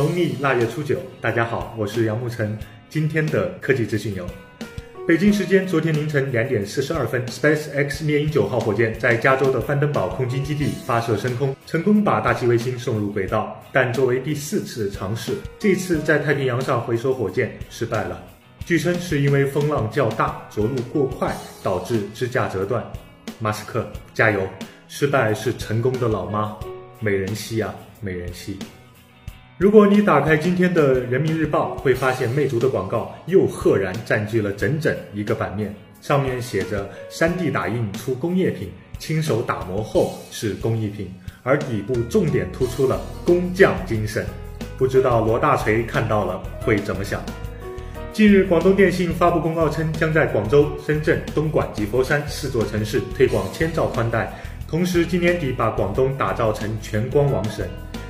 农历腊月初九，大家好，我是杨沐晨。今天的科技资讯有：北京时间昨天凌晨2点42分 ，Space X 猎鹰9号火箭在加州的范登堡空军基地发射升空，成功把大气卫星送入轨道。但作为第4次尝试，这次在太平洋上回收火箭失败了。据称是因为风浪较大，着陆过快，导致支架折断。马斯克加油！失败是成功的老妈，美人兮啊，美人兮！如果你打开今天的人民日报，会发现魅族的广告又赫然占据了整整一个版面，上面写着 3D 打印出工业品，亲手打磨后是工艺品，而底部重点突出了工匠精神。不知道罗大锤看到了会怎么想。近日，广东电信发布公告称，将在广州、深圳、东莞及佛山4座城市推广千兆宽带，同时今年底把广东打造成全光网省。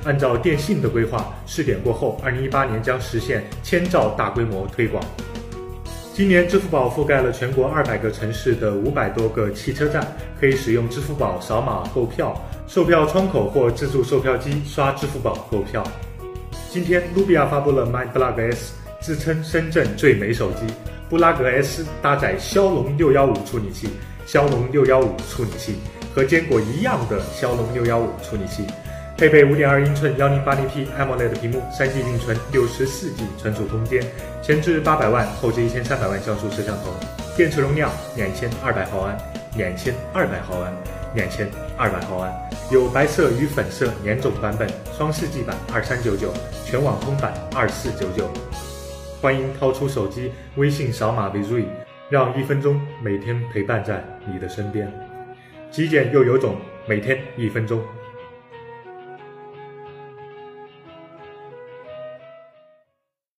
按照电信的规划，试点过后，2018年将实现1000兆大规模推广。今年，支付宝覆盖了全国200个城市的500多个汽车站，可以使用支付宝扫码购票，售票窗口或自助售票机刷支付宝购票。今天，努比亚发布了 MyBlog S， 自称深圳最美手机。布拉格 S 搭载骁龙615处理器，和坚果一样的骁龙615处理器。配备5.2英寸 1080p AMOLED 屏幕，3G 运存，64G 存储空间，前置800万，后置1300万像素摄像头，电池容量2200毫安，2200毫安，有白色与粉色两种版本，双世纪版2399，全网通版2499。欢迎掏出手机，微信扫码 Vizui， 让1分钟每天陪伴在你的身边。极简又有种，每天1分钟。